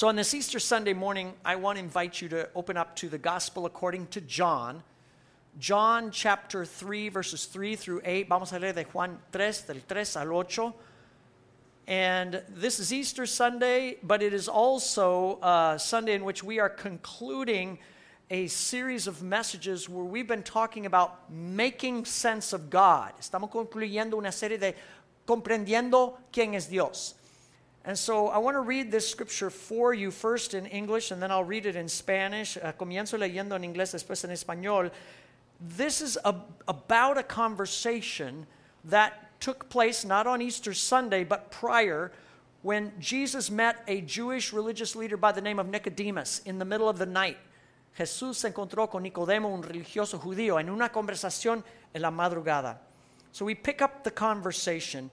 So on this Easter Sunday morning, I want to invite you to open up to the Gospel according to John. John chapter 3, verses 3 through 8. Vamos a leer de Juan 3, del 3 al 8. And this is Easter Sunday, but it is also a Sunday in which we are concluding a series of messages where we've been talking about making sense of God. Estamos concluyendo una serie de comprendiendo quién es Dios. And so I want to read this scripture for you first in English, and then I'll read it in Spanish. Comienzo leyendo en inglés, después en español. This is about a conversation that took place not on Easter Sunday, but prior, when Jesus met a Jewish religious leader by the name of Nicodemus in the middle of the night. Jesús se encontró con Nicodemo, un religioso judío, en una conversación en la madrugada. So we pick up the conversation.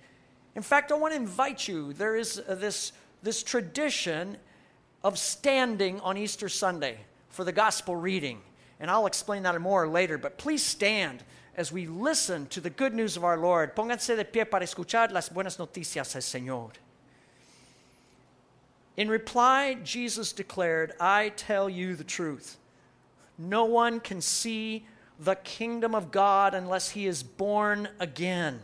In fact, I want to invite you, there is this tradition of standing on Easter Sunday for the gospel reading. And I'll explain that more later, but please stand as we listen to the good news of our Lord. Pónganse de pie para escuchar las buenas noticias del Señor. In reply, Jesus declared, "I tell you the truth. No one can see the kingdom of God unless he is born again."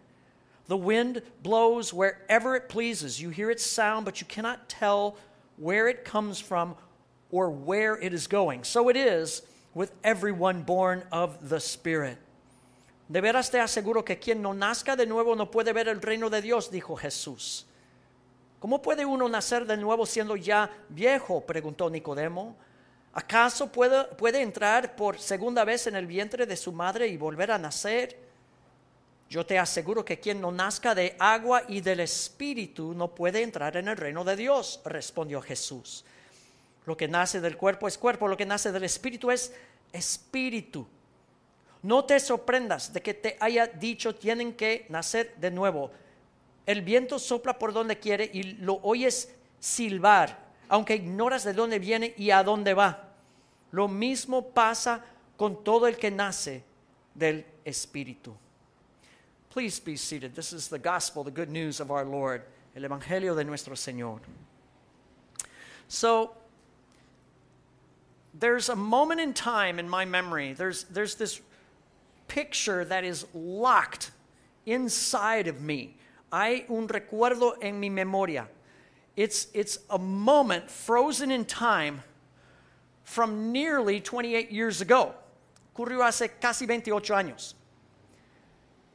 The wind blows wherever it pleases. You hear its sound, but you cannot tell where it comes from or where it is going. So it is with everyone born of the Spirit." "De veras te aseguro que quien no nazca de nuevo no puede ver el reino de Dios," dijo Jesús. "¿Cómo puede uno nacer de nuevo siendo ya viejo?" preguntó Nicodemo. "¿Acaso puede entrar por segunda vez en el vientre de su madre y volver a nacer? Yo te aseguro que quien no nazca de agua y del Espíritu no puede entrar en el reino de Dios," respondió Jesús. "Lo que nace del cuerpo es cuerpo, lo que nace del espíritu es espíritu. No te sorprendas de que te haya dicho, tienen que nacer de nuevo. El viento sopla por donde quiere y lo oyes silbar, aunque ignoras de dónde viene y a dónde va. Lo mismo pasa con todo el que nace del espíritu." Please be seated. This is the gospel, the good news of our Lord, el evangelio de nuestro Señor. So, there's a moment in time in my memory, there's this picture that is locked inside of me. Hay un recuerdo en mi memoria. It's a moment frozen in time from nearly 28 years ago. Ocurrió hace casi 28 años.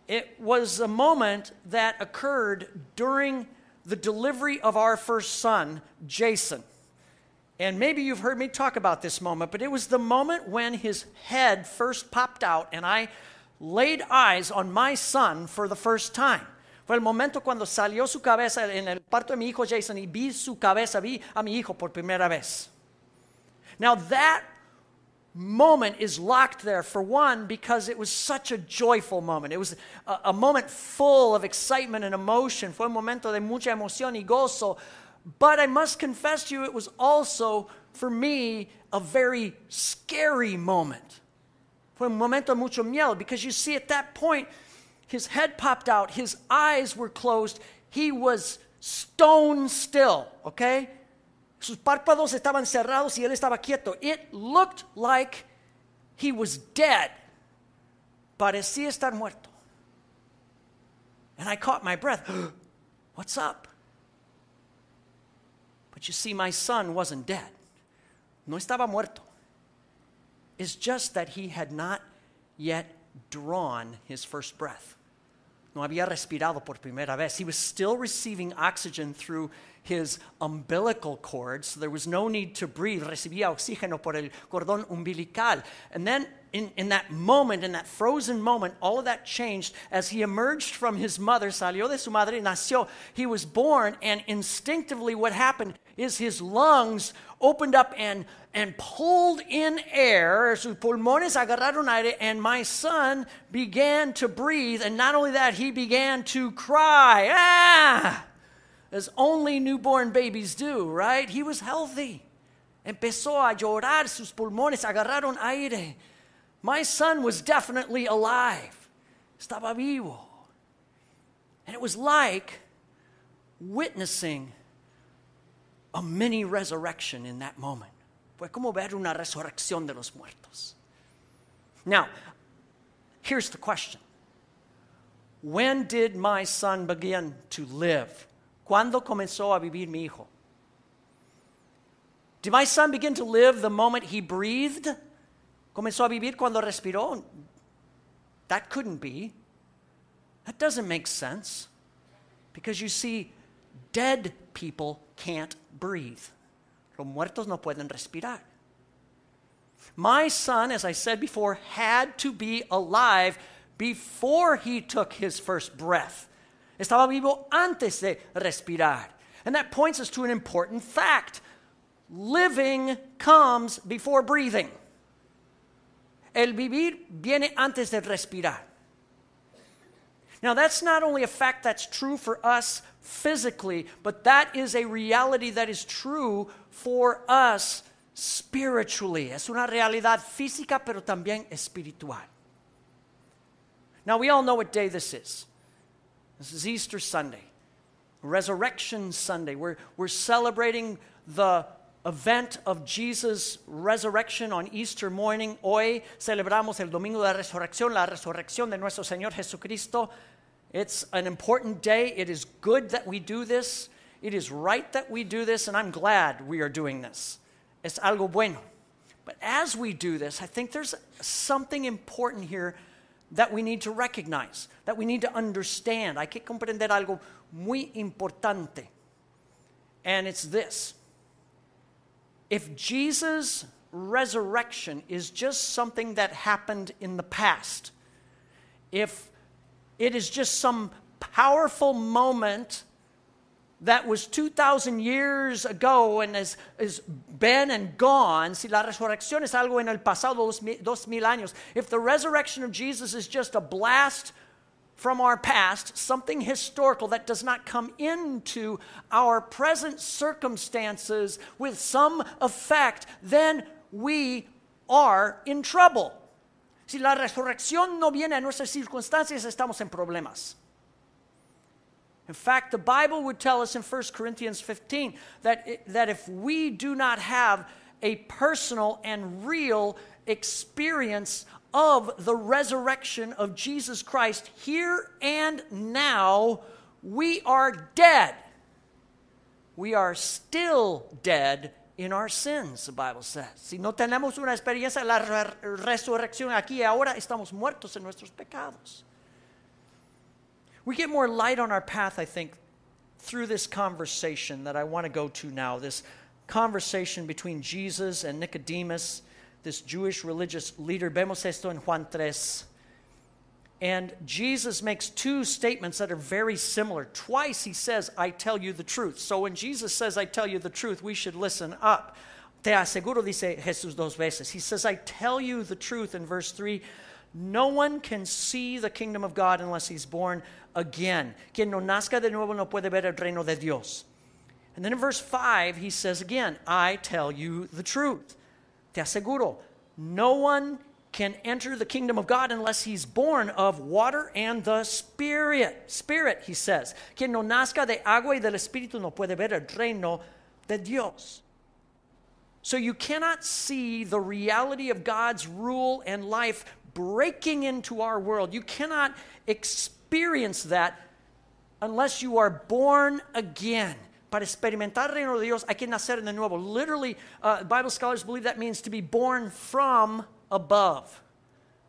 It was a moment that occurred during the delivery of our first son, Jason. And maybe you've heard me talk about this moment, but it was the moment when his head first popped out and I laid eyes on my son for the first time. Fue el momento cuando salió su cabeza en el parto de mi hijo Jason y vi su cabeza, vi a mi hijo por primera vez. Now that moment is locked there, for one, because it was such a joyful moment. It was a moment full of excitement and emotion. Fue un momento de mucha emoción y gozo. But I must confess to you, it was also, for me, a very scary moment. Fue un momento mucho miedo, because you see, at that point, his head popped out, his eyes were closed, he was stone still, okay? Sus párpados estaban cerrados y él estaba quieto. It looked like he was dead. Parecía estar muerto. And I caught my breath. What's up? But you see, my son wasn't dead. No estaba muerto. It's just that he had not yet drawn his first breath. No había respirado por primera vez. He was still receiving oxygen through his umbilical cord, so there was no need to breathe. Recibía oxígeno por el cordón umbilical. And then in that moment, in that frozen moment, all of that changed as he emerged from his mother, salió de su madre, nació. He was born, and instinctively what happened is his lungs opened up and pulled in air. Sus pulmones agarraron aire, and my son began to breathe. And not only that, he began to cry. Ah! As only newborn babies do, right? He was healthy. Empezó a llorar. Sus pulmones agarraron aire. My son was definitely alive. Estaba vivo. And it was like witnessing a mini resurrection in that moment. Fue como ver una resurrección de los muertos. Now, here's the question. When did my son begin to live? ¿Cuándo comenzó a vivir mi hijo? Did my son begin to live the moment he breathed? ¿Comenzó a vivir cuando respiró? That couldn't be. That doesn't make sense. Because you see, dead people can't breathe. Los muertos no pueden respirar. My son, as I said before, had to be alive before he took his first breath. Estaba vivo antes de respirar. And that points us to an important fact. Living comes before breathing. El vivir viene antes de respirar. Now, that's not only a fact that's true for us physically, but that is a reality that is true for us spiritually. Es una realidad física, pero también espiritual. Now, we all know what day this is. This is Easter Sunday, Resurrection Sunday. We're celebrating the event of Jesus' resurrection on Easter morning. Hoy celebramos el Domingo de Resurrección, la resurrección de nuestro Señor Jesucristo. It's an important day. It is good that we do this. It is right that we do this, and I'm glad we are doing this. Es algo bueno. But as we do this, I think there's something important here that we need to recognize, that we need to understand. Hay que comprender algo muy importante. And it's this. If Jesus' resurrection is just something that happened in the past, if it is just some powerful moment that was 2,000 years ago and has been and gone, si la resurrección es algo en el pasado 2,000 años, if the resurrection of Jesus is just a blast from our past, something historical that does not come into our present circumstances with some effect, then we are in trouble. Si la resurrección no viene a nuestras circunstancias, estamos en problemas. In fact, the Bible would tell us in 1 Corinthians 15 that if we do not have a personal and real experience of the resurrection of Jesus Christ here and now, we are dead. We are still dead in our sins, the Bible says. Si no tenemos una experiencia de la resurrección aquí y ahora, estamos muertos en nuestros pecados. We get more light on our path, I think, through this conversation that I want to go to now, this conversation between Jesus and Nicodemus, this Jewish religious leader. Vemos esto en Juan 3. And Jesus makes two statements that are very similar. Twice he says, I tell you the truth. So when Jesus says, I tell you the truth, we should listen up. Te aseguro, dice Jesús dos veces. He says, I tell you the truth in verse 3. No one can see the kingdom of God unless he's born again. Quien no nazca de nuevo no puede ver el reino de Dios. And then in verse 5, he says again, I tell you the truth. Te aseguro, no one can enter the kingdom of God unless he's born of water and the Spirit. Spirit, he says. Quien no nazca de agua y del Espíritu no puede ver el reino de Dios. So you cannot see the reality of God's rule and life breaking into our world. You cannot experience that unless you are born again. Para experimentar el reino de Dios hay que nacer de nuevo. Literally, Bible scholars believe that means to be born from above.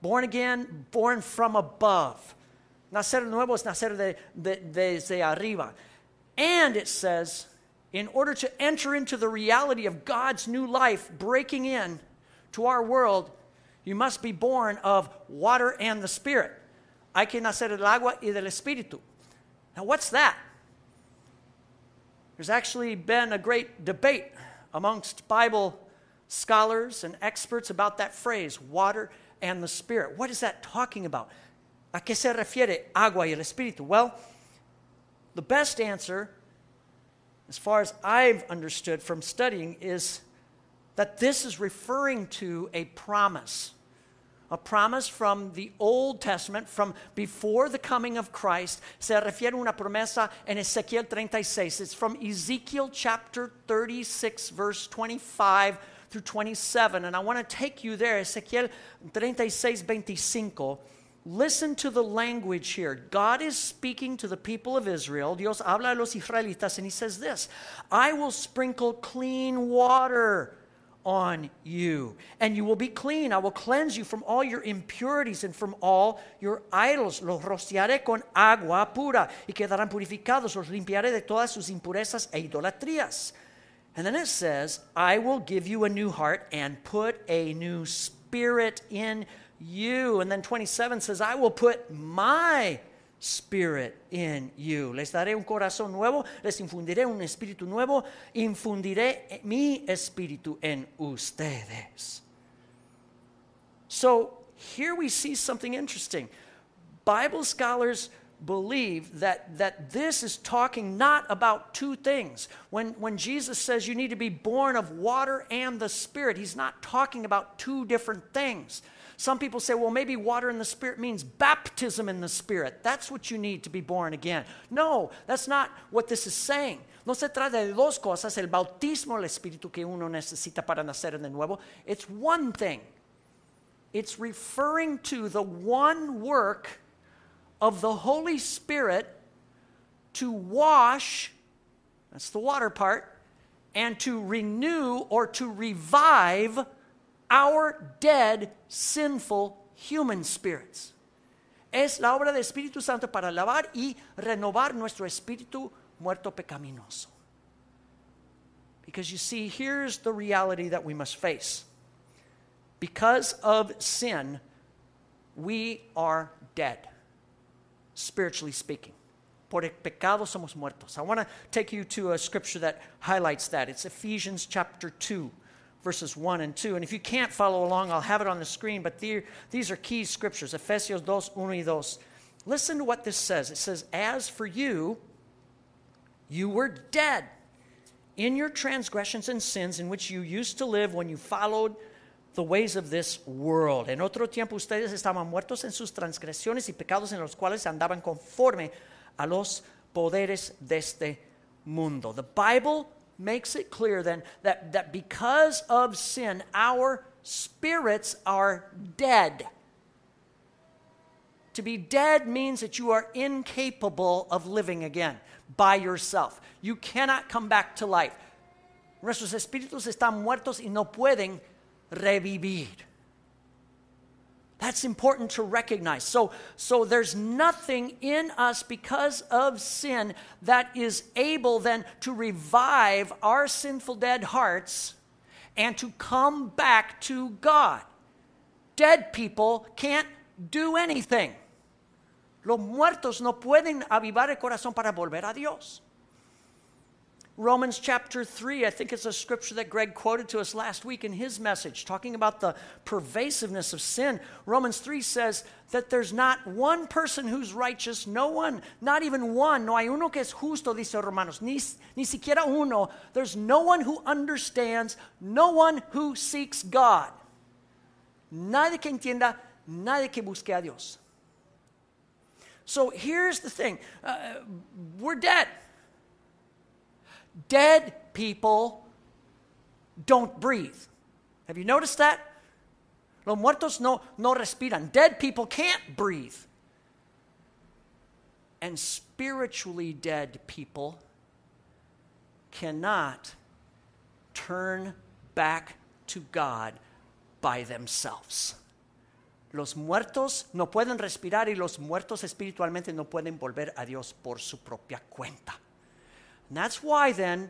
Born again, born from above. Nacer de nuevo es nacer desde arriba. And it says, in order to enter into the reality of God's new life breaking in to our world, you must be born of water and the Spirit. Hay que nacer del agua y del Espíritu. Now, what's that? There's actually been a great debate amongst Bible scholars and experts about that phrase, water and the Spirit. What is that talking about? ¿A qué se refiere agua y el Espíritu? Well, the best answer, as far as I've understood from studying, is that this is referring to a promise from the Old Testament, from before the coming of Christ. Se refiere una promesa en Ezequiel 36. It's from Ezekiel chapter 36, verse 25 through 27. And I want to take you there, Ezequiel 36, 25. Listen to the language here. God is speaking to the people of Israel. Dios habla a los israelitas, and he says this, I will sprinkle clean water on you, and you will be clean. I will cleanse you from all your impurities and from all your idols. Los rociaré con agua pura, y quedarán purificados. Los limpiaré de todas sus impurezas e idolatrías. And then it says, I will give you a new heart and put a new spirit in you. And then 27 says, I will put my spirit in you. Les daré un corazón nuevo, les infundiré un espíritu nuevo, infundiré mi espíritu en ustedes. So here we see something interesting. Bible scholars believe that this is talking not about two things. When Jesus says you need to be born of water and the Spirit, he's not talking about two different things. Some people say, well, maybe water in the Spirit means baptism in the Spirit. That's what you need to be born again. No, that's not what this is saying. No se trata de dos cosas, el bautismo, el espíritu que uno necesita para nacer de nuevo. It's one thing. It's referring to the one work of the Holy Spirit to wash, that's the water part, and to renew or to revive our dead, sinful human spirits. Es la obra del Espíritu Santo para lavar y renovar nuestro espíritu muerto pecaminoso. Because you see, here's the reality that we must face. Because of sin, we are dead, spiritually speaking. Por el pecado somos muertos. I want to take you to a scripture that highlights that. It's Ephesians chapter 2. Verses 1 and 2. And if you can't follow along, I'll have it on the screen, but these are key scriptures. Ephesians 2, 1 y 2. Listen to what this says. It says, as for you, you were dead in your transgressions and sins in which you used to live when you followed the ways of this world. En otro tiempo ustedes estaban muertos en sus transgresiones y pecados en los cuales andaban conforme a los poderes de este mundo. The Bible makes it clear then that because of sin, our spirits are dead. To be dead means that you are incapable of living again by yourself. You cannot come back to life. Nuestros espíritus están muertos y no pueden revivir. That's important to recognize. So there's nothing in us because of sin that is able then to revive our sinful dead hearts and to come back to God. Dead people can't do anything. Los muertos no pueden avivar el corazón para volver a Dios. Romans chapter 3, I think it's a scripture that Greg quoted to us last week in his message, talking about the pervasiveness of sin. Romans 3 says that there's not one person who's righteous, no one, not even one. No hay uno que es justo, dice Romanos, ni siquiera uno. There's no one who understands, no one who seeks God. Nadie que entienda, nadie que busque a Dios. So here's the thing, we're dead. Dead people don't breathe. Have you noticed that? Los muertos no respiran. Dead people can't breathe. And spiritually dead people cannot turn back to God by themselves. Los muertos no pueden respirar y los muertos espiritualmente no pueden volver a Dios por su propia cuenta. And that's why then,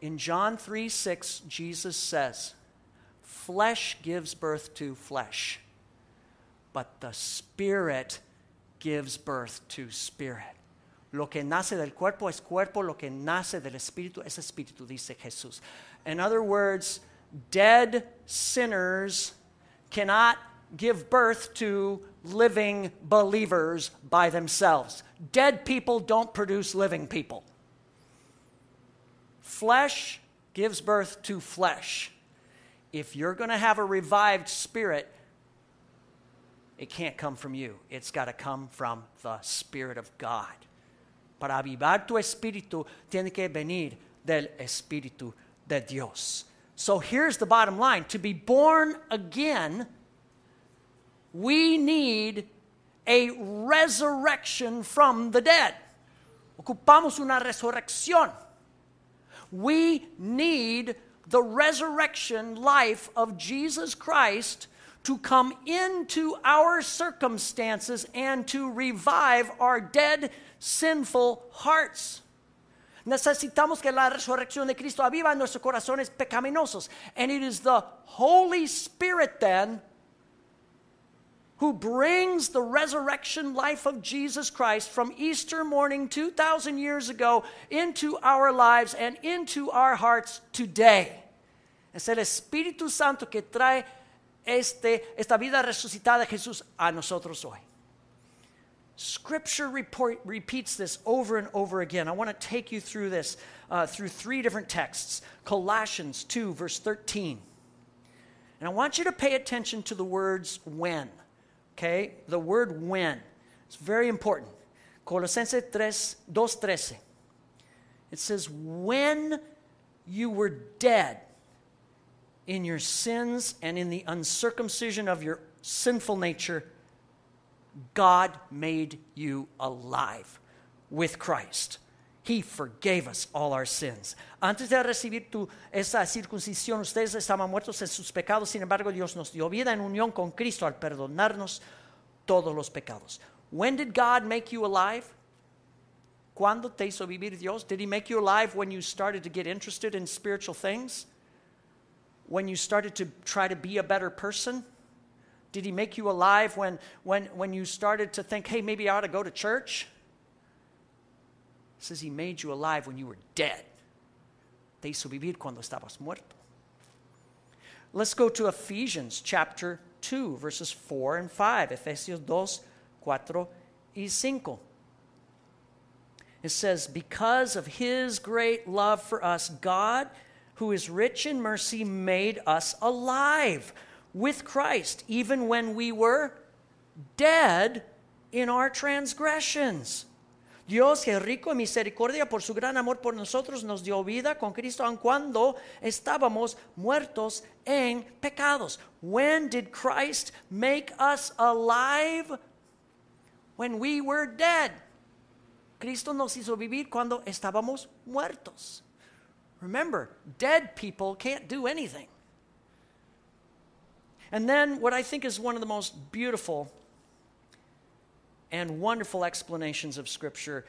in John 3:6, Jesus says, flesh gives birth to flesh, but the Spirit gives birth to Spirit. Lo que nace del cuerpo es cuerpo, lo que nace del espíritu es espíritu, dice Jesús. In other words, dead sinners cannot give birth to living believers by themselves. Dead people don't produce living people. Flesh gives birth to flesh. If you're going to have a revived spirit, it can't come from you. It's got to come from the Spirit of God. Para avivar tu espíritu, tiene que venir del Espíritu de Dios. So here's the bottom line. To be born again, we need a resurrection from the dead. Ocupamos una resurrección. We need the resurrection life of Jesus Christ to come into our circumstances and to revive our dead, sinful hearts. Necesitamos que la resurrección de Cristo aviva nuestros corazones pecaminosos. And it is the Holy Spirit then who brings the resurrection life of Jesus Christ from Easter morning 2,000 years ago into our lives and into our hearts today. Es el Espíritu Santo que trae esta vida resucitada de Jesús a nosotros hoy. Scripture repeats this over and over again. I want to take you through this, through three different texts. Colossians 2, verse 13. And I want you to pay attention to the words when. Okay, the word when. It's very important. Colosenses 2:13. It says, when you were dead in your sins and in the uncircumcision of your sinful nature, God made you alive with Christ. He forgave us all our sins. Antes de recibir esa circuncisión, ustedes estaban muertos en sus pecados. Sin embargo, Dios nos dio vida en unión con Cristo al perdonarnos todos los pecados. When did God make you alive? ¿Cuándo te hizo vivir Dios? Did He make you alive when you started to get interested in spiritual things? When you started to try to be a better person? Did He make you alive when you started to think, hey, maybe I ought to go to church? It says He made you alive when you were dead. Te hizo vivir cuando estabas muerto. Let's go to Ephesians chapter 2, verses 4 and 5. Ephesians 2, 4 y 5. It says, because of His great love for us, God, who is rich in mercy, made us alive with Christ, even when we were dead in our transgressions. Dios, que es rico en misericordia, por su gran amor por nosotros, nos dio vida con Cristo, aun cuando estábamos muertos en pecados. When did Christ make us alive? When we were dead. Cristo nos hizo vivir cuando estábamos muertos. Remember, dead people can't do anything. And then what I think is one of the most beautiful and wonderful explanations of Scripture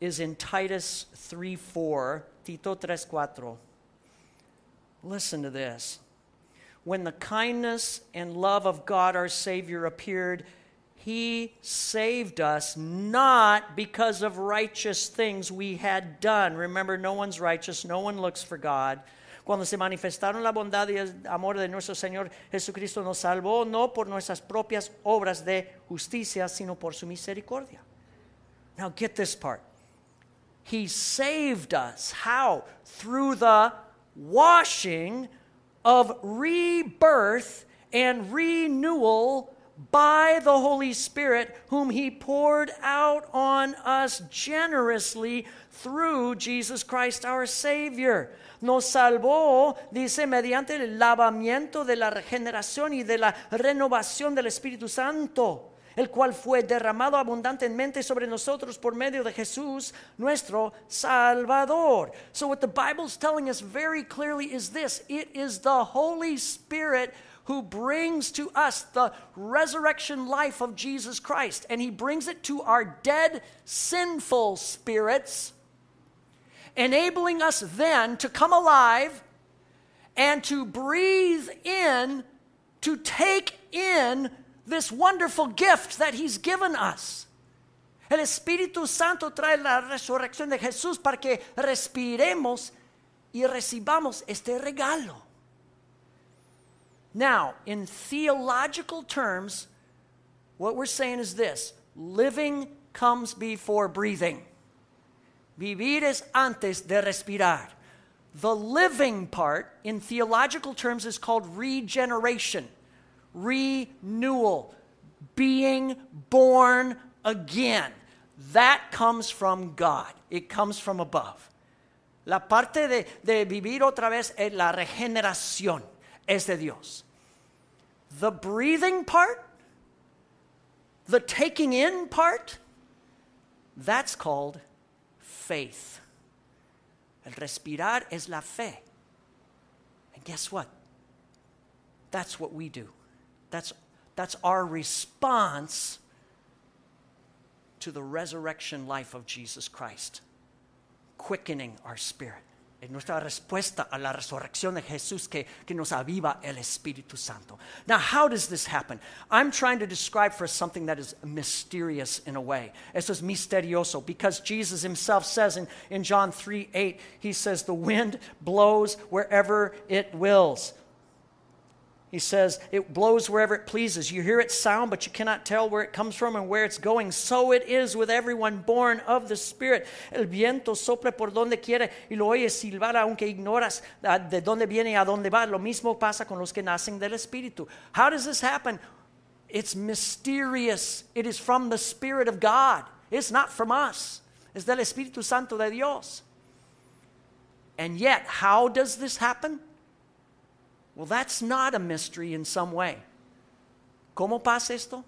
is in Titus 3:4, Tito 3:4. Listen to this. When the kindness and love of God our Savior appeared, He saved us not because of righteous things we had done. Remember, no one's righteous, no one looks for God. Cuando se manifestaron la bondad y el amor de nuestro Señor Jesucristo, nos salvó no por nuestras propias obras de justicia, sino por su misericordia. Now get this part. He saved us. How? Through the washing of rebirth and renewal by the Holy Spirit, whom He poured out on us generously through Jesus Christ our Savior. Nos salvó, dice, mediante el lavamiento de la regeneración y de la renovación del Espíritu Santo, el cual fue derramado abundantemente sobre nosotros por medio de Jesús, nuestro Salvador. So what the Bible's telling us very clearly is this. It is the Holy Spirit who brings to us the resurrection life of Jesus Christ. And He brings it to our dead, sinful spirits, enabling us then to come alive and to breathe in, to take in this wonderful gift that He's given us. El Espíritu Santo trae la resurrección de Jesús para que respiremos y recibamos este regalo. Now, in theological terms, what we're saying is this: living comes before breathing. Vivir es antes de respirar. The living part, in theological terms, is called regeneration, renewal, being born again. That comes from God. It comes from above. La parte de vivir otra vez es la regeneración, es de Dios. The breathing part, the taking in part, that's called faith. El respirar es la fe. And guess what? That's what we do. That's our response to the resurrection life of Jesus Christ, quickening our spirit. Es nuestra respuesta a la resurrección de Jesús que nos aviva el Espíritu Santo. Now, how does this happen? I'm trying to describe for us something that is mysterious in a way. Eso es misterioso, because Jesus himself says in John 3:8, he says, the wind blows wherever it wills. He says, it blows wherever it pleases. You hear its sound, but you cannot tell where it comes from and where it's going. So it is with everyone born of the Spirit. El viento sopla por donde quiere y lo oyes silbar, aunque ignoras de dónde viene y a dónde va. Lo mismo pasa con los que nacen del Espíritu. How does this happen? It's mysterious. It is from the Spirit of God. It's not from us. It's del Espíritu Santo de Dios. And yet, how does this happen? Well, that's not a mystery in some way. ¿Cómo pasa esto?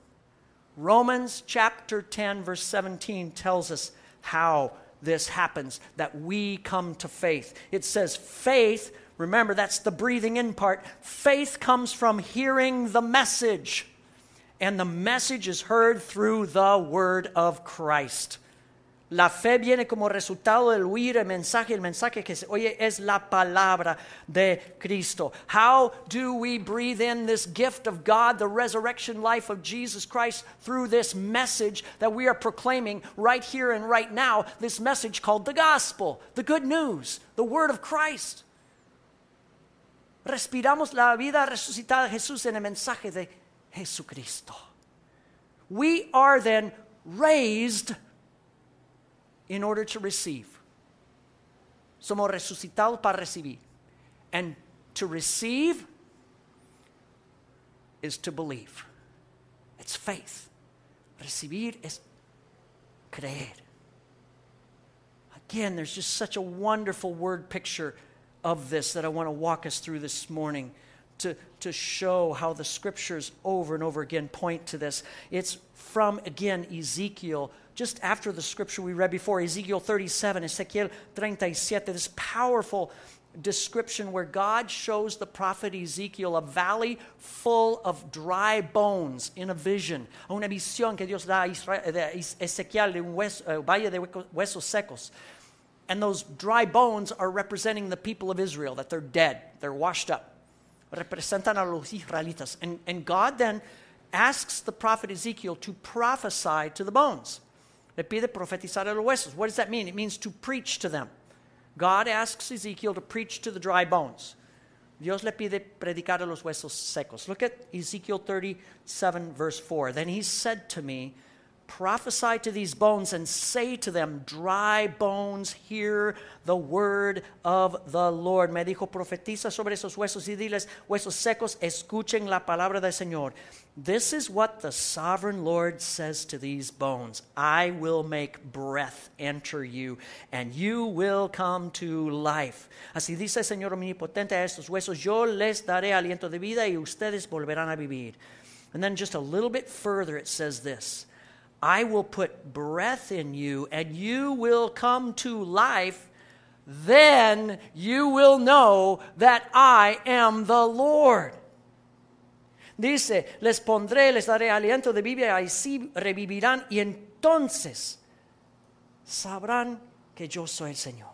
Romans chapter 10, verse 17 tells us how this happens, that we come to faith. It says faith, remember that's the breathing in part, faith comes from hearing the message, and the message is heard through the word of Christ. La fe viene como resultado del oír el mensaje que se oye es la palabra de Cristo. How do we breathe in this gift of God, the resurrection life of Jesus Christ, through this message that we are proclaiming right here and right now, this message called the gospel, the good news, the word of Christ? Respiramos la vida resucitada de Jesús en el mensaje de Jesucristo. We are then raised in order to receive. Somos resucitados para recibir. And to receive is to believe. It's faith. Recibir es creer. Again, there's just such a wonderful word picture of this that I want to walk us through this morning to show how the scriptures over and over again point to this. It's from, again, Ezekiel, just after the scripture we read before, Ezekiel 37, Ezekiel 37, this powerful description where God shows the prophet Ezekiel a valley full of dry bones in a vision. A una visión que Dios da a Ezequiel de un valle de huesos secos. And those dry bones are representing the people of Israel, that they're dead, they're washed up. Representan a los israelitas. And God then asks the prophet Ezekiel to prophesy to the bones. Le pide profetizar a los huesos. What does that mean? It means to preach to them. God asks Ezekiel to preach to the dry bones. Dios le pide predicar a los huesos secos. Look at Ezekiel 37, verse 4. Then he said to me, prophesy to these bones and say to them, dry bones, hear the word of the Lord. Me dijo, profetiza sobre esos huesos y diles, huesos secos, escuchen la palabra del Señor. This is what the sovereign Lord says to these bones. I will make breath enter you, and you will come to life. Así dice el Señor omnipotente a estos huesos, yo les daré aliento de vida y ustedes volverán a vivir. And then just a little bit further it says this. I will put breath in you, and you will come to life. Then you will know that I am the Lord. Dice, les pondré, les daré aliento de vida, y así revivirán, y entonces sabrán que yo soy el Señor.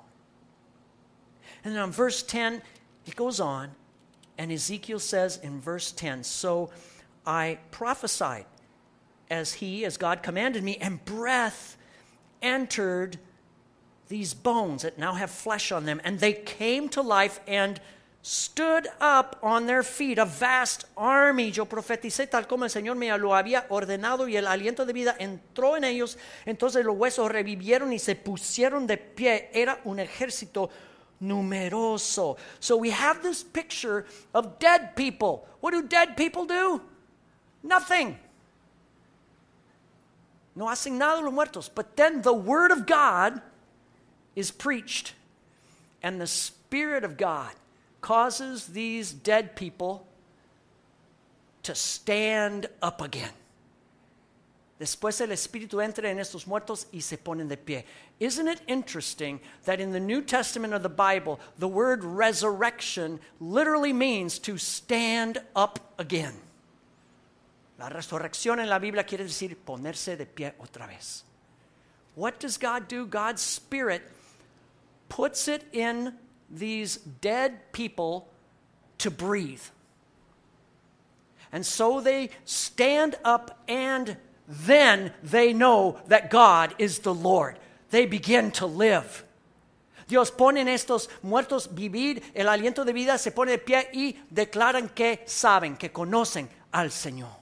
And then on verse 10, it goes on, and Ezekiel says in verse 10, so I prophesied as God commanded me, and breath entered these bones that now have flesh on them, and they came to life and stood up on their feet, a vast army. Yo profeticé tal como el Señor me lo había ordenado, y el aliento de vida entró en ellos. Entonces los huesos revivieron y se pusieron de pie. Era un ejército numeroso. So we have this picture of dead people. What do dead people do? Nothing. No hacen nada los muertos. But then the word of God is preached, and the Spirit of God causes these dead people to stand up again. Después el Espíritu entra en estos muertos y se ponen de pie. Isn't it interesting that in the New Testament of the Bible, the word resurrection literally means to stand up again? La resurrección en la Biblia quiere decir ponerse de pie otra vez. What does God do? God's Spirit puts it in these dead people to breathe. And so they stand up, and then they know that God is the Lord. They begin to live. Dios pone en estos muertos vivir, el aliento de vida se pone de pie y declaran que saben, que conocen al Señor.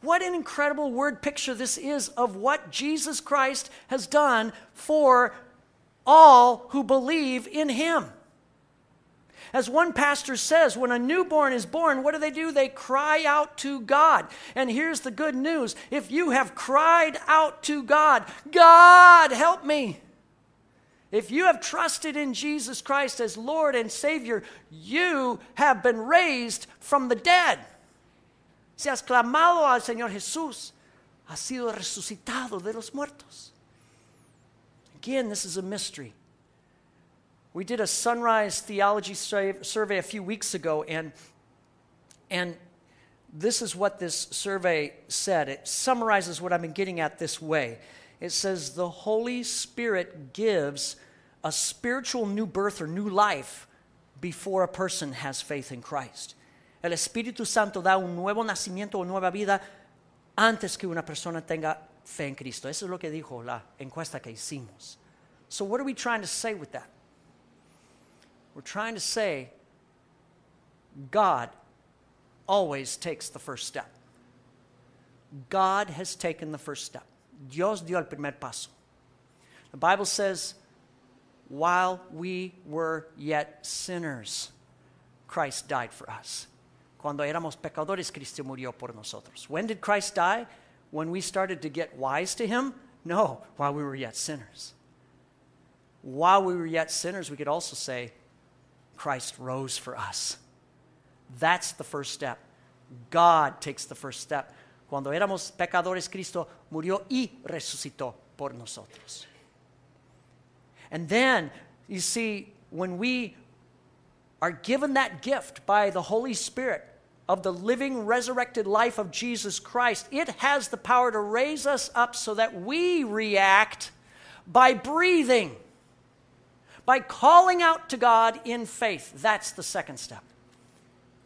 What an incredible word picture this is of what Jesus Christ has done for all who believe in Him. As one pastor says, when a newborn is born, what do? They cry out to God. And here's the good news. If you have cried out to God, God, help me. If you have trusted in Jesus Christ as Lord and Savior, you have been raised from the dead. Si has clamado al Señor Jesús, has sido resucitado de los muertos. Again, this is a mystery. We did a sunrise theology survey a few weeks ago, and this is what this survey said. It summarizes what I've been getting at this way. It says, the Holy Spirit gives a spiritual new birth or new life before a person has faith in Christ. El Espíritu Santo da un nuevo nacimiento o nueva vida antes que una persona tenga fe en Cristo. Eso es lo que dijo la encuesta que hicimos. So what are we trying to say with that? We're trying to say God always takes the first step. God has taken the first step. Dios dio el primer paso. The Bible says, while we were yet sinners, Christ died for us. Cuando éramos pecadores, Cristo murió por nosotros. When did Christ die? When we started to get wise to Him? No, while we were yet sinners. While we were yet sinners, we could also say, Christ rose for us. That's the first step. God takes the first step. Cuando éramos pecadores, Cristo murió y resucitó por nosotros. And then, you see, when we are given that gift by the Holy Spirit of the living, resurrected life of Jesus Christ, it has the power to raise us up so that we react by breathing, by calling out to God in faith. That's the second step.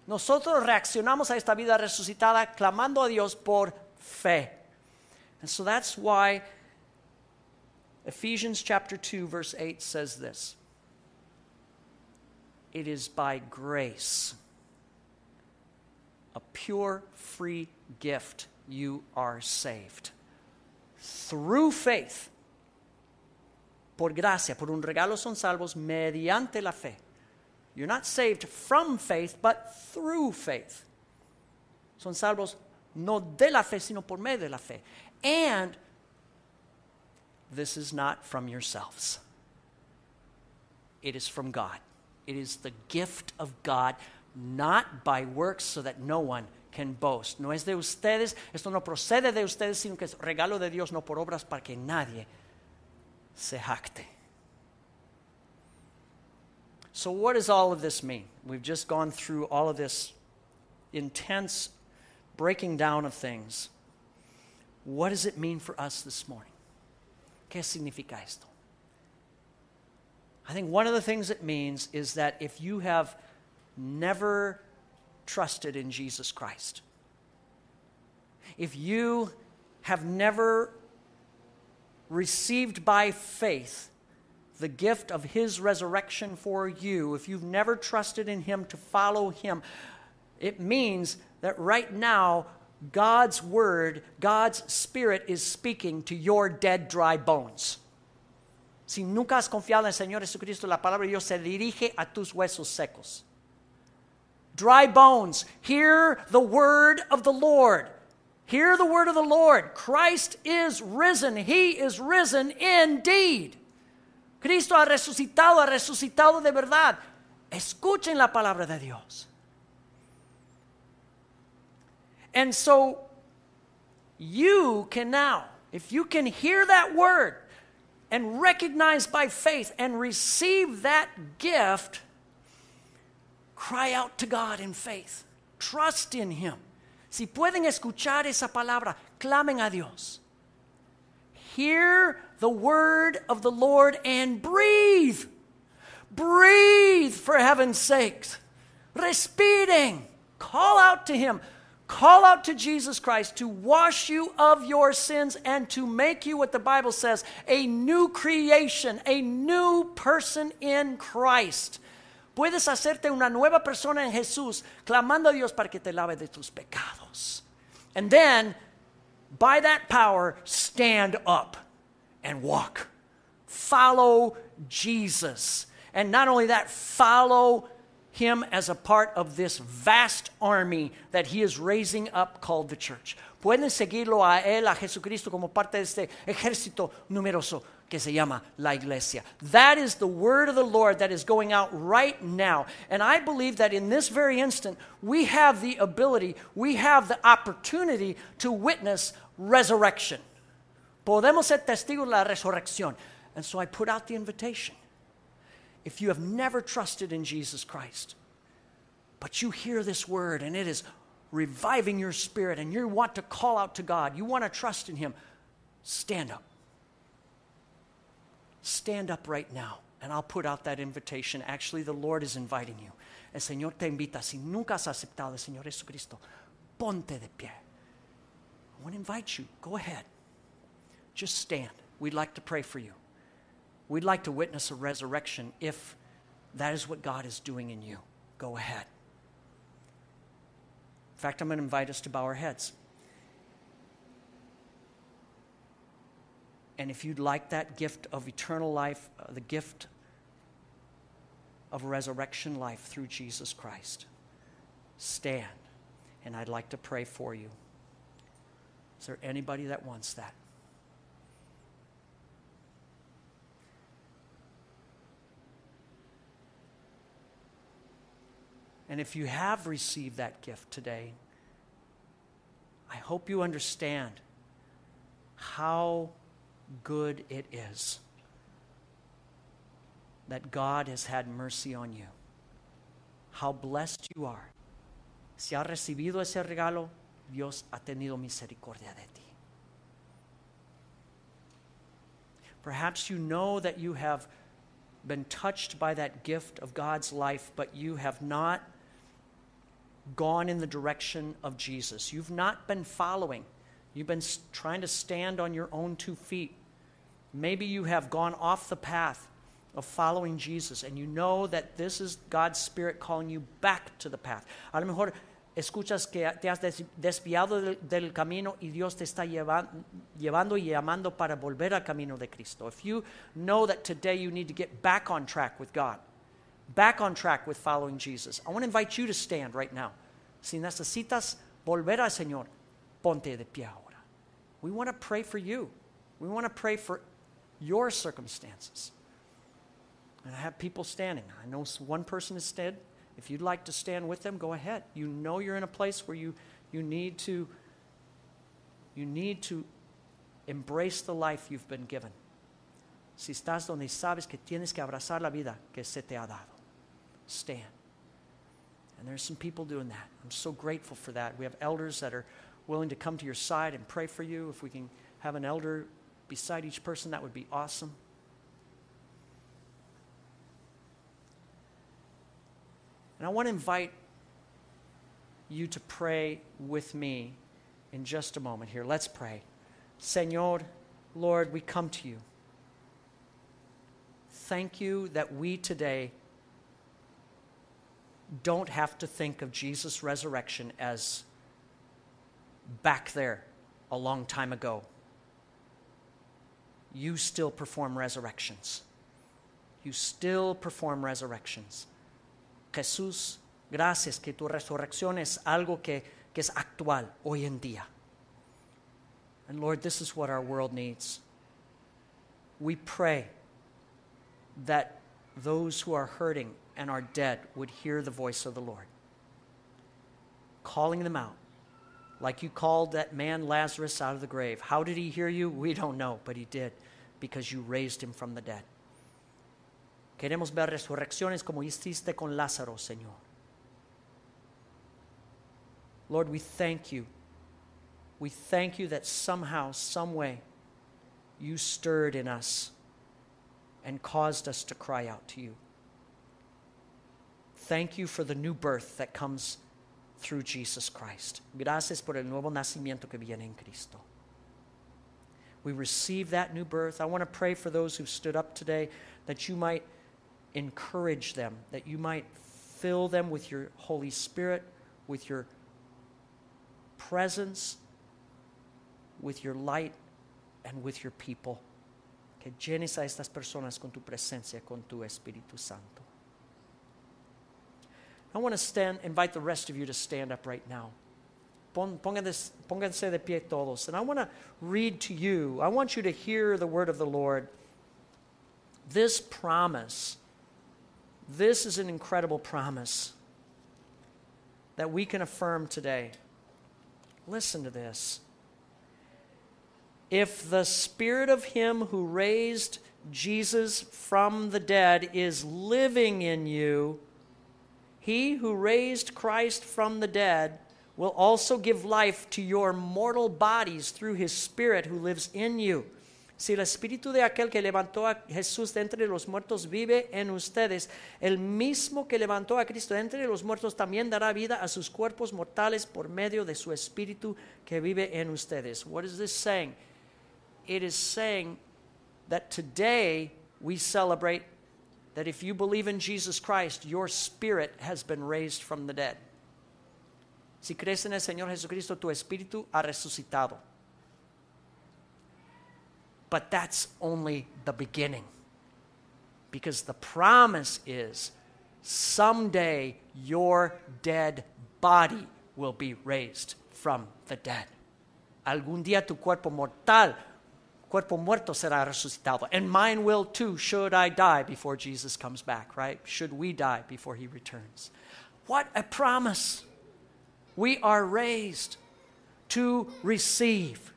Nosotros reaccionamos a esta vida resucitada clamando a Dios por fe. And so that's why Ephesians chapter 2, verse 8 says this. It is by grace, a pure, free gift, you are saved. Through faith, por gracia, por un regalo son salvos, mediante la fe. You're not saved from faith, but through faith. Son salvos no de la fe, sino por medio de la fe. And this is not from yourselves. It is from God. It is the gift of God, not by works, so that no one can boast. No es de ustedes, esto no procede de ustedes, sino que es regalo de Dios, no por obras, para que nadie se jacte. So what does all of this mean? We've just gone through all of this intense breaking down of things. What does it mean for us this morning? ¿Qué significa esto? I think one of the things it means is that if you have never trusted in Jesus Christ, if you have never received by faith the gift of his resurrection for you, if you've never trusted in him to follow him, it means that right now God's word, God's spirit is speaking to your dead, dry bones. Si nunca has confiado en el Señor Jesucristo, la palabra de Dios se dirige a tus huesos secos. Dry bones, hear the word of the Lord. Hear the word of the Lord. Christ is risen. He is risen indeed. Cristo ha resucitado de verdad. Escuchen la palabra de Dios. And so you can now, if you can hear that word and recognize by faith and receive that gift, cry out to God in faith. Trust in him. Si pueden escuchar esa palabra, clamen a Dios. Hear the word of the Lord and breathe. Breathe for heaven's sake. Respiren. Call out to him. Call out to Jesus Christ to wash you of your sins and to make you, what the Bible says, a new creation, a new person in Christ. Puedes hacerte una nueva persona en Jesús, clamando a Dios para que te lave de tus pecados. And then, by that power, stand up and walk. Follow Jesus. And not only that, follow him as a part of this vast army that he is raising up called the church. Pueden seguirlo a él, a Jesucristo, como parte de este ejército numeroso que se llama la iglesia. That is the word of the Lord that is going out right now. And I believe that in this very instant, we have the ability, we have the opportunity to witness resurrection. Podemos ser testigos de la resurrección. And so I put out the invitation. If you have never trusted in Jesus Christ, but you hear this word and it is reviving your spirit and you want to call out to God, you want to trust in him, stand up. Stand up right now, and I'll put out that invitation. Actually, the Lord is inviting you. El Señor te invita. Si nunca has aceptado al Señor Jesucristo, ponte de pie. I want to invite you. Go ahead. Just stand. We'd like to pray for you. We'd like to witness a resurrection if that is what God is doing in you. Go ahead. In fact, I'm going to invite us to bow our heads. And if you'd like that gift of eternal life, the gift of resurrection life through Jesus Christ, stand, and I'd like to pray for you. Is there anybody that wants that? And if you have received that gift today, I hope you understand how good it is that God has had mercy on you. How blessed you are. Si has recibido ese regalo, Dios ha tenido misericordia de ti. Perhaps you know that you have been touched by that gift of God's life, but you have not gone in the direction of Jesus. You've not been following. You've been trying to stand on your own two feet. Maybe you have gone off the path of following Jesus, and you know that this is God's Spirit calling you back to the path. A lo mejor escuchas que te has desviado del camino y Dios te está llevando y llamando para volver al camino de Cristo. If you know that today you need to get back on track with God, back on track with following Jesus, I want to invite you to stand right now. Si necesitas volver al Señor, ponte de pie ahora. We want to pray for you. We want to pray for your circumstances. And I have people standing. I know one person has stood. If you'd like to stand with them, go ahead. You know you're in a place where you need to embrace the life you've been given. Si estás donde sabes que tienes que abrazar la vida que se te ha dado, stand. And there's some people doing that. I'm so grateful for that. We have elders that are willing to come to your side and pray for you. If we can have an elder beside each person, that would be awesome. And I want to invite you to pray with me in just a moment here. Let's pray. Señor, Lord, we come to you. Thank you that we today don't have to think of Jesus' resurrection as back there a long time ago. You still perform resurrections. You still perform resurrections. Jesús, gracias que tu resurrección es algo que es actual hoy en día. And Lord, this is what our world needs. We pray that those who are hurting and are dead would hear the voice of the Lord, calling them out, like you called that man Lazarus out of the grave. How did he hear you? We don't know, but he did, because you raised him from the dead. Queremos ver resurrecciones como hiciste con Lázaro, Señor. Lord, we thank you. We thank you that somehow, some way, you stirred in us and caused us to cry out to you. Thank you for the new birth that comes through Jesus Christ. Gracias por el nuevo nacimiento que viene en Cristo. We receive that new birth. I want to pray for those who stood up today, that you might encourage them, that you might fill them with your Holy Spirit, with your presence, with your light, and with your people. Que llenes a estas personas con tu presencia, con tu Espíritu Santo. I want to invite the rest of you to stand up right now. Pónganse de pie todos. And I want to read to you. I want you to hear the word of the Lord. This promise, this is an incredible promise that we can affirm today. Listen to this. If the spirit of him who raised Jesus from the dead is living in you, he who raised Christ from the dead will also give life to your mortal bodies through his spirit who lives in you. Si el espíritu de aquel que levantó a Jesús de entre los muertos vive en ustedes, el mismo que levantó a Cristo de entre los muertos también dará vida a sus cuerpos mortales por medio de su espíritu que vive en ustedes. What is this saying? It is saying that today we celebrate that if you believe in Jesus Christ, your spirit has been raised from the dead. Si crees en el Señor Jesucristo, tu espíritu ha resucitado. But that's only the beginning. Because the promise is, someday your dead body will be raised from the dead. Algún día tu cuerpo muerto será resucitado. And mine will too, should I die before Jesus comes back, right? Should we die before he returns. What a promise. We are raised to receive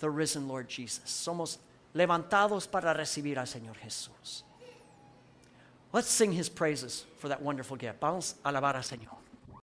the risen Lord Jesus. Somos levantados para recibir al Señor Jesús. Let's sing his praises for that wonderful gift. Vamos a alabar al Señor.